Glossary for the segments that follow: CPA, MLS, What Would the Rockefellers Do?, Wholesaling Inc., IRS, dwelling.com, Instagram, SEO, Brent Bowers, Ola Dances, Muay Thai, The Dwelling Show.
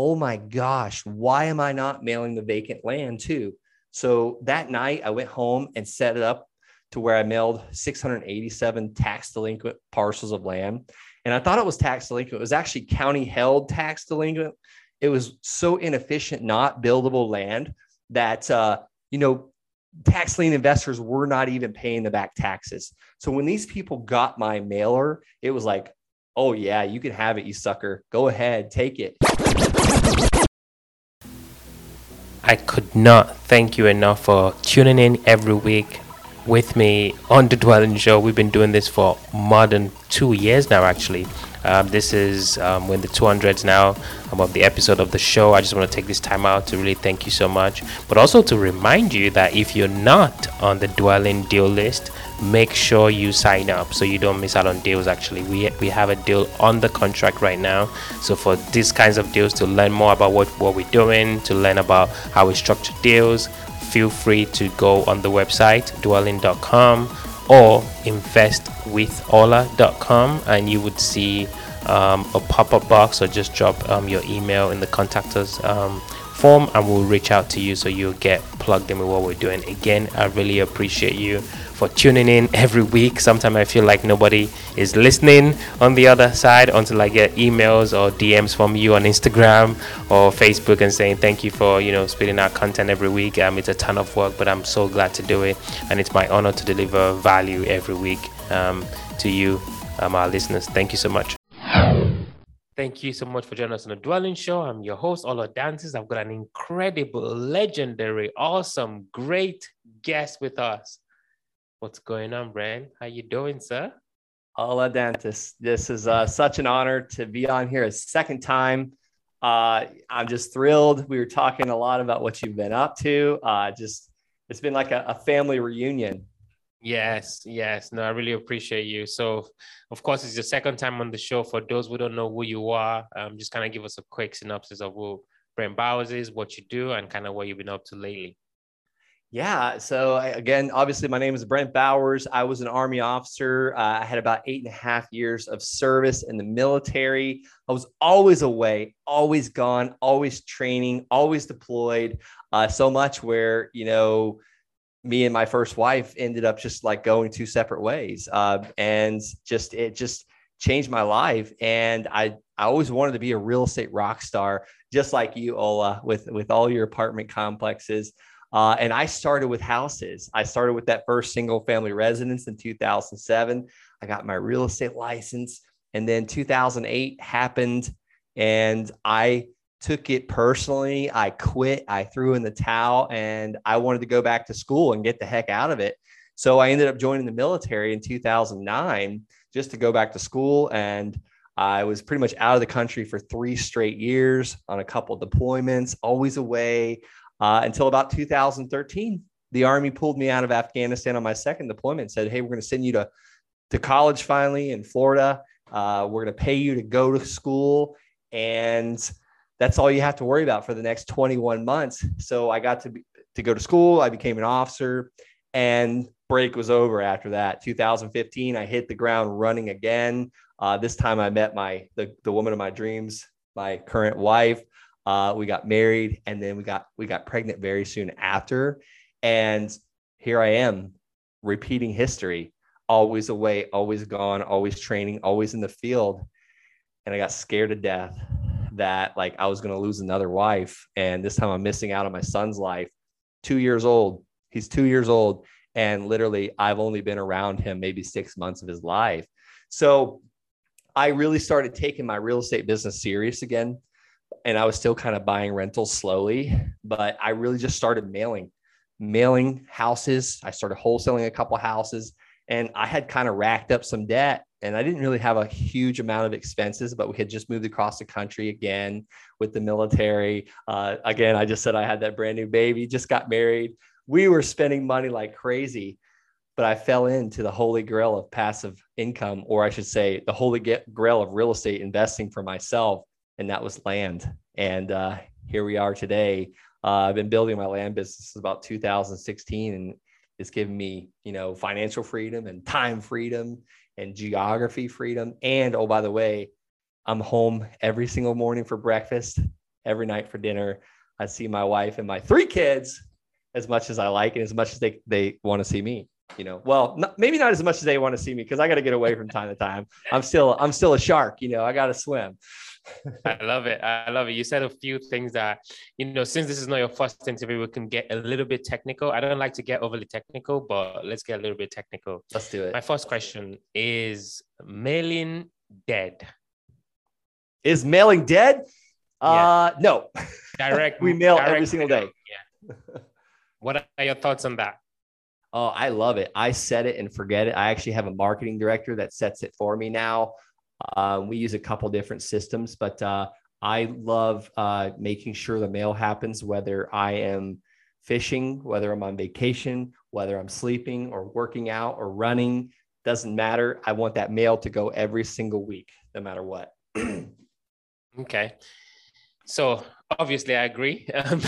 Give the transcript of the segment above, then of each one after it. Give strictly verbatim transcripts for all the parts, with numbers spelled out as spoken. oh my gosh, why am I not mailing the vacant land too? So that night I went home and set it up to where I mailed six hundred eighty-seven tax delinquent parcels of land. And I thought it was tax delinquent. It was actually county held tax delinquent. It was so inefficient, not buildable land that, uh, you know, tax lien investors were not even paying the back taxes. So when these people got my mailer, it was like, oh yeah, you can have it, you sucker. Go ahead, take it. I could not thank you enough for tuning in every week with me on The Dwelling Show. We've been doing this for more than two years now, actually. Um, this is um, we're in the two hundreds now um, of the episode of the show. I just want to take this time out to really thank you so much. But also to remind you that if you're not on the Dwelling deal list, make sure you sign up so you don't miss out on deals. Actually, we we have a deal on the contract right now. So for these kinds of deals, to learn more about what, what we're doing, to learn about how we structure deals, feel free to go on the website dwelling dot com or invest with ola dot com, and you would see um, a pop-up box, or just drop um, your email in the contact us um, form and we'll reach out to you so you'll get plugged in with what we're doing. Again, I really appreciate you for tuning in every week. Sometimes I feel like nobody is listening on the other side until I get emails or D Ms from you on Instagram or Facebook and saying thank you for, you know, spitting out content every week. Um, it's a ton of work, but I'm so glad to do it, and it's my honor to deliver value every week um, to you, um, our listeners. Thank you so much. Thank you so much for joining us on The Dwelling Show. I'm your host, Ola Dances. I've got an incredible, legendary, awesome, great guest with us. What's going on, Brent? How you doing, sir? Ola Dances. This is uh, such an honor to be on here a second time. Uh, I'm just thrilled. We were talking a lot about what you've been up to. Uh, just it's been like a, a family reunion. Yes, yes. No, I really appreciate you. So, of course, it's your second time on the show. For those who don't know who you are, um, just kind of give us a quick synopsis of who Brent Bowers is, what you do, and kind of what you've been up to lately. Yeah. So I, again, obviously, my name is Brent Bowers. I was an Army officer. Uh, I had about eight and a half years of service in the military. I was always away, always gone, always training, always deployed. Uh, so much where, you know, me and my first wife ended up just like going two separate ways. Uh, and just it just changed my life. And I I always wanted to be a real estate rock star, just like you, Ola, with with all your apartment complexes. Uh, and I started with houses. I started with that first single family residence in two thousand seven. I got my real estate license, and then two thousand eight happened and I took it personally. I quit, I threw in the towel, and I wanted to go back to school and get the heck out of it. So I ended up joining the military in two thousand nine just to go back to school. And I was pretty much out of the country for three straight years on a couple of deployments, always away. Uh, until about two thousand thirteen, the Army pulled me out of Afghanistan on my second deployment and said, hey, we're going to send you to, to college finally in Florida. Uh, we're going to pay you to go to school. And that's all you have to worry about for the next twenty-one months. So I got to be, to go to school. I became an officer, and break was over after that. two thousand fifteen, I hit the ground running again. Uh, this time I met my the, the woman of my dreams, my current wife. Uh, we got married, and then we got we got pregnant very soon after. And here I am, repeating history, always away, always gone, always training, always in the field. And I got scared to death that like I was going to lose another wife. And this time I'm missing out on my son's life, two years old. He's two years old. And literally I've only been around him maybe six months of his life. So I really started taking my real estate business serious again. And I was still kind of buying rentals slowly, but I really just started mailing, mailing houses. I started wholesaling a couple houses, and I had kind of racked up some debt, and I didn't really have a huge amount of expenses, but we had just moved across the country again with the military. Uh, again, I just said I had that brand new baby, just got married. We were spending money like crazy, but I fell into the holy grail of passive income, or I should say the holy grail of real estate investing for myself. And that was land. And uh, here we are today. Uh, I've been building my land business since about two thousand sixteen, and it's given me, you know, financial freedom and time freedom and geography freedom. And oh, by the way, I'm home every single morning for breakfast, every night for dinner. I see my wife and my three kids as much as I like and as much as they, they want to see me, you know. Well, not, maybe not as much as they want to see me, because I got to get away from time to time. I'm still I'm still a shark, you know, I got to swim. I love it. I love it. You said a few things that, you know, since this is not your first interview, we can get a little bit technical. I don't like to get overly technical, but let's get a little bit technical. Let's do it. My first question is, mailing dead? Is mailing dead? Yeah. Uh, no. Direct. We mail direct every single day. Yeah. What are your thoughts on that? Oh, I love it. I set it and forget it. I actually have a marketing director that sets it for me now. Uh, we use a couple different systems, but uh, I love uh, making sure the mail happens, whether I am fishing, whether I'm on vacation, whether I'm sleeping or working out or running, doesn't matter. I want that mail to go every single week, no matter what. Okay. So obviously I agree um,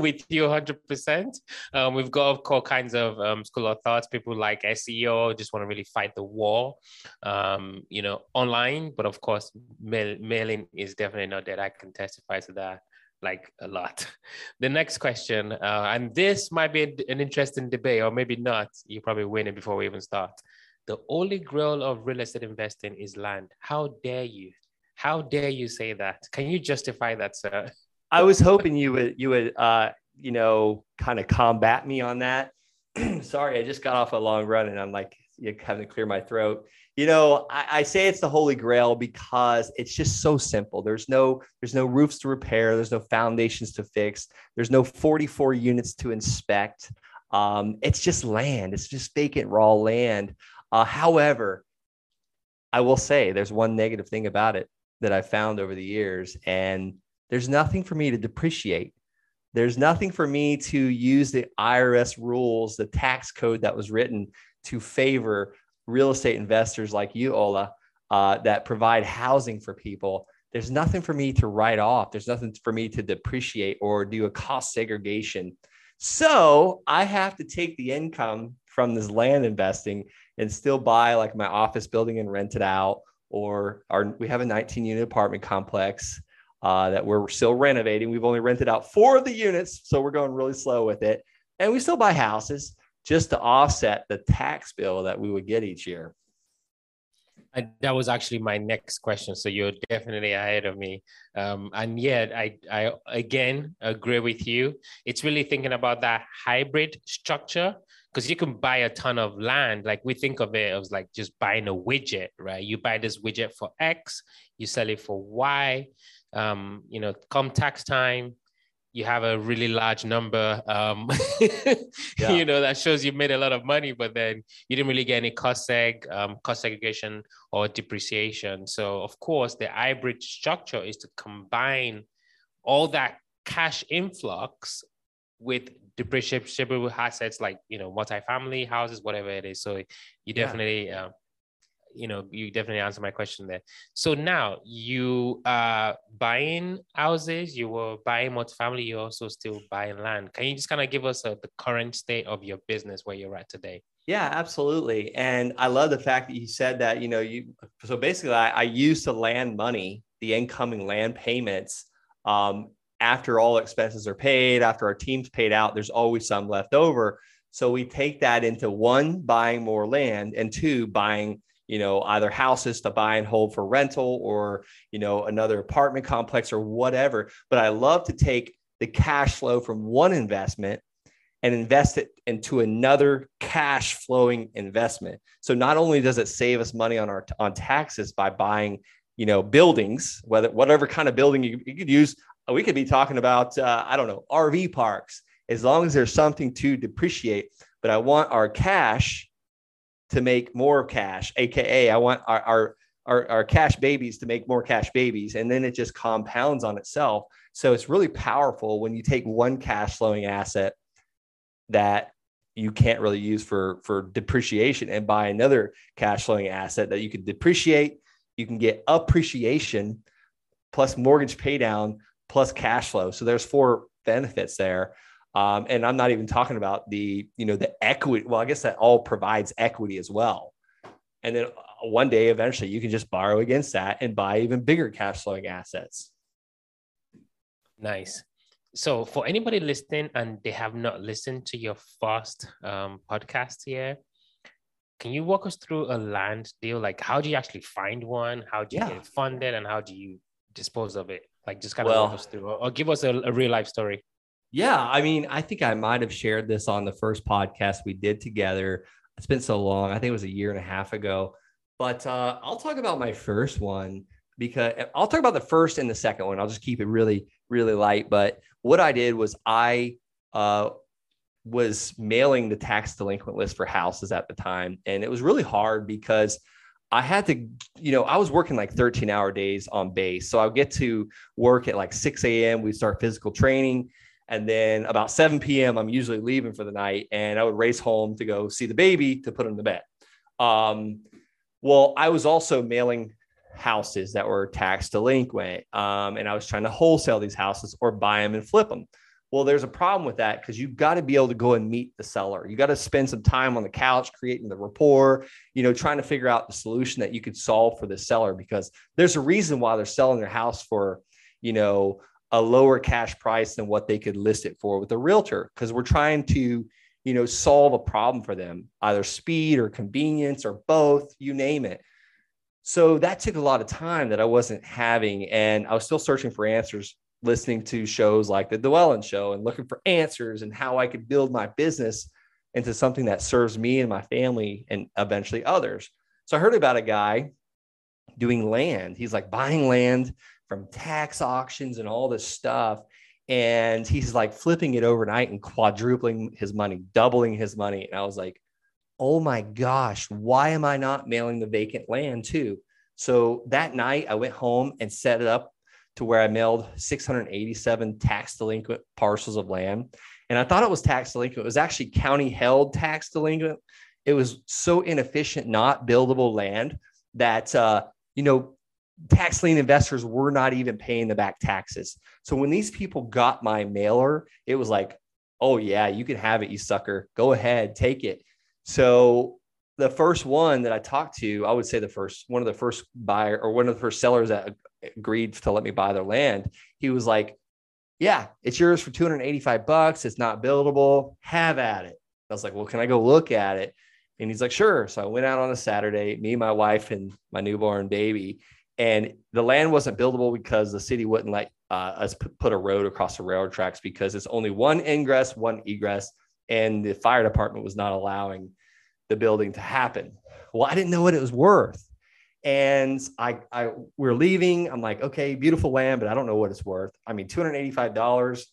with you one hundred percent. Um, we've got all kinds of um, school of thoughts, people like S E O, just want to really fight the war, um, you know, online. But of course, mail- mailing is definitely not dead. I can testify to that, like, a lot. The next question, uh, and this might be a, an interesting debate, or maybe not. You probably win it before we even start. The holy grail of real estate investing is land. How dare you? How dare you say that? Can you justify that, sir? I was hoping you would, you would, uh, you know, kind of combat me on that. Sorry, I just got off a long run and I'm like, you're having to clear my throat. You know, I, I say it's the holy grail because it's just so simple. There's no, there's no roofs to repair. There's no foundations to fix. There's no forty-four units to inspect. Um, it's just land. It's just vacant, raw land. Uh, however, I will say there's one negative thing about it that I found over the years, and there's nothing for me to depreciate. There's nothing for me to use the I R S rules, the tax code that was written to favor real estate investors like you, Ola, uh, that provide housing for people. There's nothing for me to write off. There's nothing for me to depreciate or do a cost segregation. So I have to take the income from this land investing and still buy like my office building and rent it out. Or our, we have a nineteen unit apartment complex uh, that we're still renovating. We've only rented out four of the units, so we're going really slow with it. And we still buy houses just to offset the tax bill that we would get each year. I, that was actually my next question. So you're definitely ahead of me. Um, and yet I, I, again, agree with you. It's really thinking about that hybrid structure. Because you can buy a ton of land. Like, we think of it as like just buying a widget, right? You buy this widget for X, you sell it for Y. Um, you know, come tax time, you have a really large number, um, yeah. you know, that shows you made a lot of money, but then you didn't really get any cost seg, um, cost segregation or depreciation. So of course, the hybrid structure is to combine all that cash influx with depreciable assets like, you know, multifamily houses, whatever it is. So you definitely, yeah. uh, you know, you definitely answered my question there. So now you are buying houses, you were buying multifamily, you're also still buying land. Can you just kind of give us a, the current state of your business where you're at today? Yeah, absolutely. And I love the fact that you said that, you know, you, so basically I, I used the land money, the incoming land payments, um, after all expenses are paid, after our team's paid out, there's always some left over. So we take that into one, buying more land, and two, buying, you know, either houses to buy and hold for rental or, you know, another apartment complex or whatever. But I love to take the cash flow from one investment and invest it into another cash flowing investment. So not only does it save us money on our on taxes by buying, you know, buildings, whether whatever kind of building you, you could use. We could be talking about, uh, I don't know, R V parks, as long as there's something to depreciate. But I want our cash to make more cash, A K A I want our, our, our, our cash babies to make more cash babies. And then it just compounds on itself. So it's really powerful when you take one cash flowing asset that you can't really use for, for depreciation and buy another cash flowing asset that you could depreciate. You can get appreciation plus mortgage pay down, plus cash flow. So there's four benefits there. Um, and I'm not even talking about the, you know, the equity. Well, I guess that all provides equity as well. And then one day, eventually you can just borrow against that and buy even bigger cash flowing assets. Nice. So for anybody listening and they have not listened to your first um, podcast here, can you walk us through a land deal? Like, how do you actually find one? How do you yeah. get it funded, and how do you dispose of it? Like, just kind of well, walk us through, or, or give us a, a real life story. Yeah. I mean, I think I might've shared this on the first podcast we did together. It's been so long. I think it was a year and a half ago, but uh, I'll talk about my first one because I'll talk about the first and the second one. I'll just keep it really, really light. But what I did was I uh, was mailing the tax delinquent list for houses at the time. And it was really hard because I had to, you know, I was working like thirteen hour days on base. So I would get to work at like six a.m. We'd start physical training. And then about seven p.m., I'm usually leaving for the night, and I would race home to go see the baby to put him to bed. Um, well, I was also mailing houses that were tax delinquent, um, and I was trying to wholesale these houses or buy them and flip them. Well, there's a problem with that because you've got to be able to go and meet the seller. You got to spend some time on the couch creating the rapport, you know, trying to figure out the solution that you could solve for the seller, because there's a reason why they're selling their house for, you know, a lower cash price than what they could list it for with a realtor, because we're trying to, you know, solve a problem for them, either speed or convenience or both, you name it. So that took a lot of time that I wasn't having. And I was still searching for answers, listening to shows like The Dwelling Show and looking for answers and how I could build my business into something that serves me and my family and eventually others. So I heard about a guy doing land. He's like buying land from tax auctions and all this stuff. And he's like flipping it overnight and quadrupling his money, doubling his money. And I was like, oh my gosh, why am I not mailing the vacant land too? So that night I went home and set it up to where I mailed six hundred eighty-seven tax delinquent parcels of land. And I thought it was tax delinquent. It was actually county held tax delinquent. It was so inefficient, not buildable land that, uh, you know, tax lien investors were not even paying the back taxes. So when these people got my mailer, it was like, oh yeah, you can have it, you sucker. Go ahead, take it. So the first one that I talked to, I would say the first, one of the first buyer or one of the first sellers that agreed to let me buy their land, he was like, yeah, it's yours for two hundred eighty-five bucks. It's not buildable. Have at it. I was like, well, can I go look at it? And he's like, sure. So I went out on a Saturday, me, my wife, and my newborn baby. And the land wasn't buildable because the city wouldn't let uh, us p- put a road across the railroad tracks because it's only one ingress, one egress, and the fire department was not allowing the building to happen. Well, I didn't know what it was worth. And I, I we're leaving. I'm like, okay, beautiful land, but I don't know what it's worth. I mean, two hundred eighty-five dollars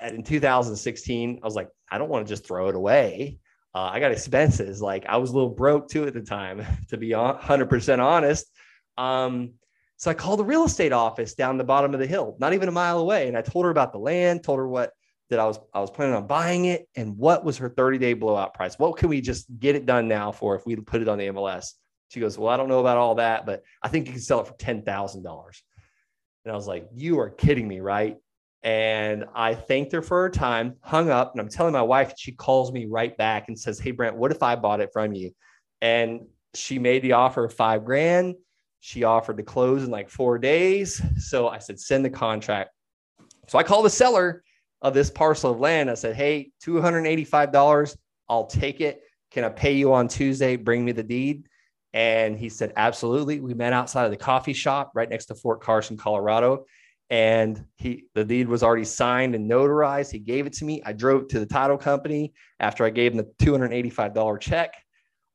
in two thousand sixteen. I was like, I don't want to just throw it away. Uh, I got expenses. Like, I was a little broke too at the time, to be one hundred percent honest. Um, so I called the real estate office down the bottom of the hill, not even a mile away. And I told her about the land, told her what, that I was, I was planning on buying it and what was her thirty day blowout price. What can we just get it done now for if we put it on the M L S? She goes, well, I don't know about all that, but I think you can sell it for ten thousand dollars. And I was like, you are kidding me, right? And I thanked her for her time, hung up, and I'm telling my wife, she calls me right back and says, hey, Brent, what if I bought it from you? And she made the offer of five grand. She offered to close in like four days. So I said, send the contract. So I called the seller of this parcel of land. I said, hey, two hundred eighty-five dollars. I'll take it. Can I pay you on Tuesday? Bring me the deed. And he said, absolutely. We met outside of the coffee shop right next to Fort Carson, Colorado. And he, the deed was already signed and notarized. He gave it to me. I drove to the title company after I gave him the two hundred eighty-five dollars check.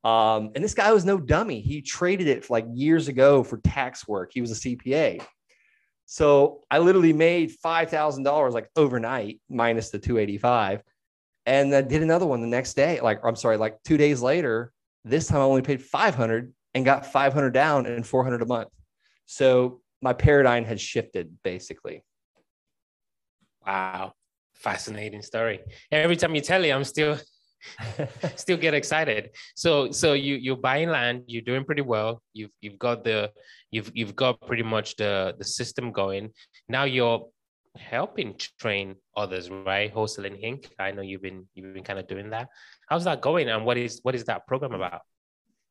Um, and this guy was no dummy. He traded it like years ago for tax work. He was a C P A. So I literally made five thousand dollars like overnight minus the two eighty-five. And I did another one the next day. Like, I'm sorry, like two days later, this time I only paid five hundred and got five hundred down and four hundred a month. So my paradigm had shifted basically. Wow. Fascinating story. Every time you tell it, I'm still... still get excited. So, so you you're buying land. You're doing pretty well. You've you've got the you've you've got pretty much the the system going. Now you're helping train others, right? Wholesaling Incorporated. I know you've been you've been kind of doing that. How's that going? And what is what is that program about?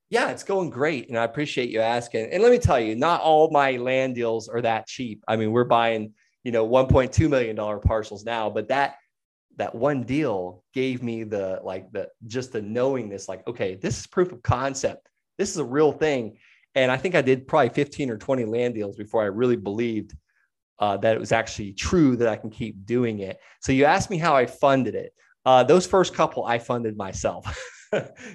Yeah, it's going great, and I appreciate you asking. And let me tell you, not all my land deals are that cheap. I mean, we're buying you know, one point two million dollars parcels now, but that, that one deal gave me the, like the, just the knowing this, like, okay, this is proof of concept. This is a real thing. And I think I did probably fifteen or twenty land deals before I really believed uh, that it was actually true that I can keep doing it. So you asked me how I funded it. Uh, those first couple I funded myself.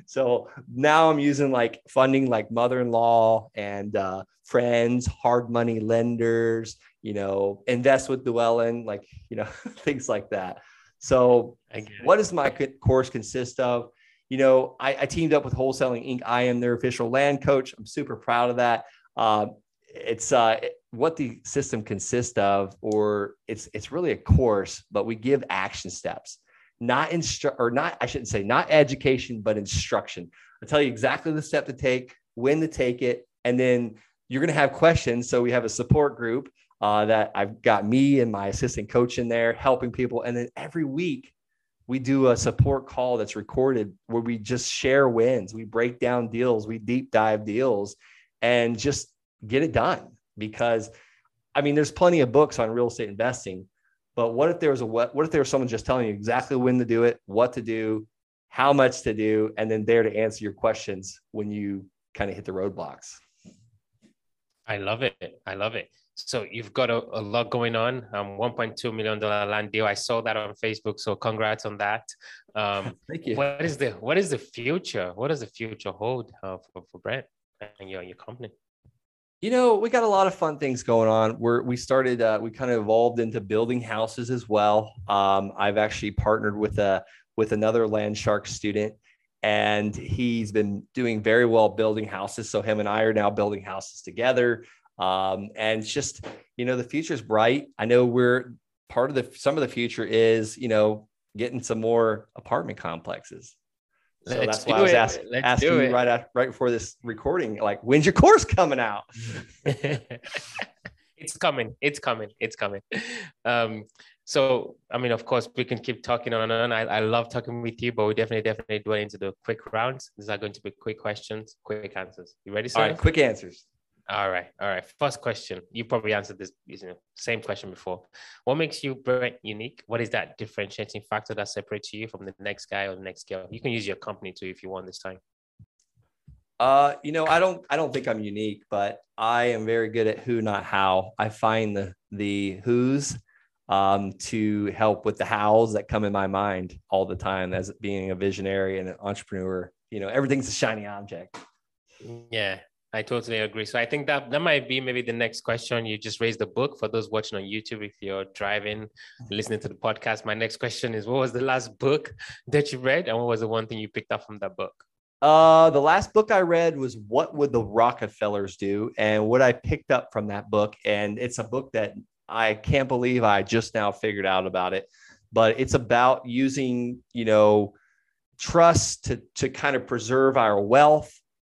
So now I'm using like funding, like mother-in-law and uh, friends, hard money lenders, you know, invest with Dwellin, like, you know, things like that. So what does my course consist of? You know, I, I teamed up with Wholesaling Incorporated. I am their official land coach. I'm super proud of that. Uh, it's uh, what the system consists of, or it's it's really a course, but we give action steps, not instru- or not, I shouldn't say not education, but instruction. I'll tell you exactly the step to take, when to take it, and then you're going to have questions. So we have a support group uh, that I've got me and my assistant coach in there helping people. And then every week, we do a support call that's recorded where we just share wins. We break down deals, we deep dive deals, and just get it done. Because I mean, there's plenty of books on real estate investing, but what if there was a, what, what if there was someone just telling you exactly when to do it, what to do, how much to do, and then there to answer your questions when you kind of hit the roadblocks. I love it. I love it. So you've got a, a lot going on. Um, one point two million dollars land deal. I saw that on Facebook. So congrats on that. Um, Thank you. What is the What is the future? What does the future hold uh, for, for Brent and your your company? You know, we got a lot of fun things going on. We're we started. Uh, we kind of evolved into building houses as well. Um, I've actually partnered with a with another Land Shark student, and he's been doing very well building houses. So him and I are now building houses together. Um, and it's just, you know, the future is bright. I know we're part of the, some of the future is, you know, getting some more apartment complexes. So Let's that's why I was ask, asking you right after, right before this recording, like, when's your course coming out? It's coming, it's coming, it's coming. Um, so, I mean, of course we can keep talking on and on. I, I love talking with you, but we definitely, definitely do it into the quick rounds. These are going to be quick questions, quick answers. You ready, sir? All right, quick answers. All right. All right. First question. You probably answered this, you know, same question before. What makes you Brent unique? What is that differentiating factor that separates you from the next guy or the next girl? You can use your company too, if you want this time. Uh, you know, I don't, I don't think I'm unique, but I am very good at who, not how. I find the, the who's um, to help with the hows that come in my mind all the time as being a visionary and an entrepreneur. You know, everything's a shiny object. Yeah. I totally agree. So I think that that might be maybe the next question. You just raised the book for those watching on YouTube. If you're driving, listening to the podcast, my next question is, what was the last book that you read? And what was the one thing you picked up from that book? Uh, the last book I read was What Would the Rockefellers Do? And what I picked up from that book, and it's a book that I can't believe I just now figured out about it, but it's about using, you know, trust to, to kind of preserve our wealth.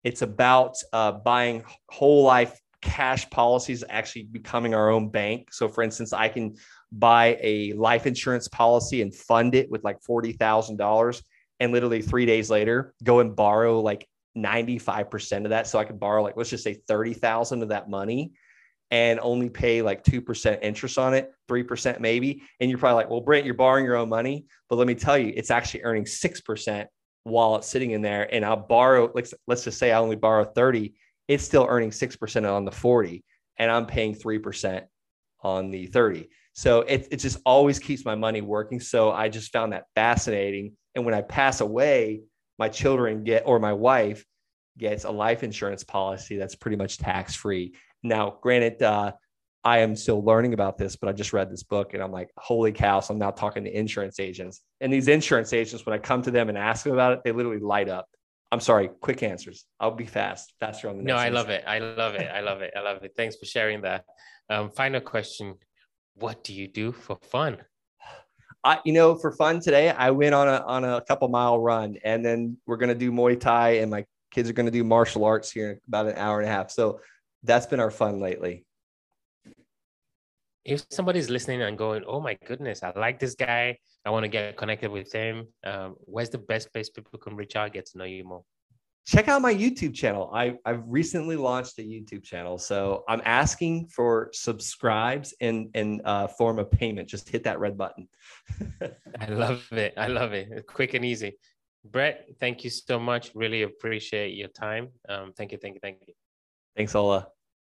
It's about uh, buying whole life cash policies, actually becoming our own bank. So for instance, I can buy a life insurance policy and fund it with like forty thousand dollars and literally three days later, go and borrow like ninety-five percent of that. So I could borrow like, let's just say thirty thousand of that money and only pay like two percent interest on it, three percent maybe. And you're probably like, well, Brent, you're borrowing your own money, but let me tell you, it's actually earning six percent. While it's sitting in there, and I'll borrow, let's, let's just say I only borrow thirty, it's still earning six percent on the forty, and I'm paying three percent on the thirty. So it, it just always keeps my money working. So I just found that fascinating. And when I pass away, my children get, or my wife gets a life insurance policy that's pretty much tax-free. Now, granted, uh, I am still learning about this, but I just read this book and I'm like, holy cow. So I'm now talking to insurance agents, and these insurance agents, when I come to them and ask them about it, they literally light up. I'm sorry. Quick answers. I'll be fast, faster on the next. No, I answer. love it. I love it. I love it. I love it. Thanks for sharing that. Um, final question. What do you do for fun? I, you know, for fun today, I went on a, on a couple mile run, and then we're going to do Muay Thai, and my kids are going to do martial arts here in about an hour and a half. So that's been our fun lately. If somebody's listening and going, oh my goodness, I like this guy, I want to get connected with him, um, where's the best place people can reach out, get to know you more? check out my YouTube channel. I, I've recently launched a YouTube channel. So I'm asking for subscribes in, in uh, form of payment. Just hit that red button. I love it. I love it. Quick and easy. Brent, thank you so much. Really appreciate your time. Um, thank you. Thank you. Thank you. Thanks, Ola.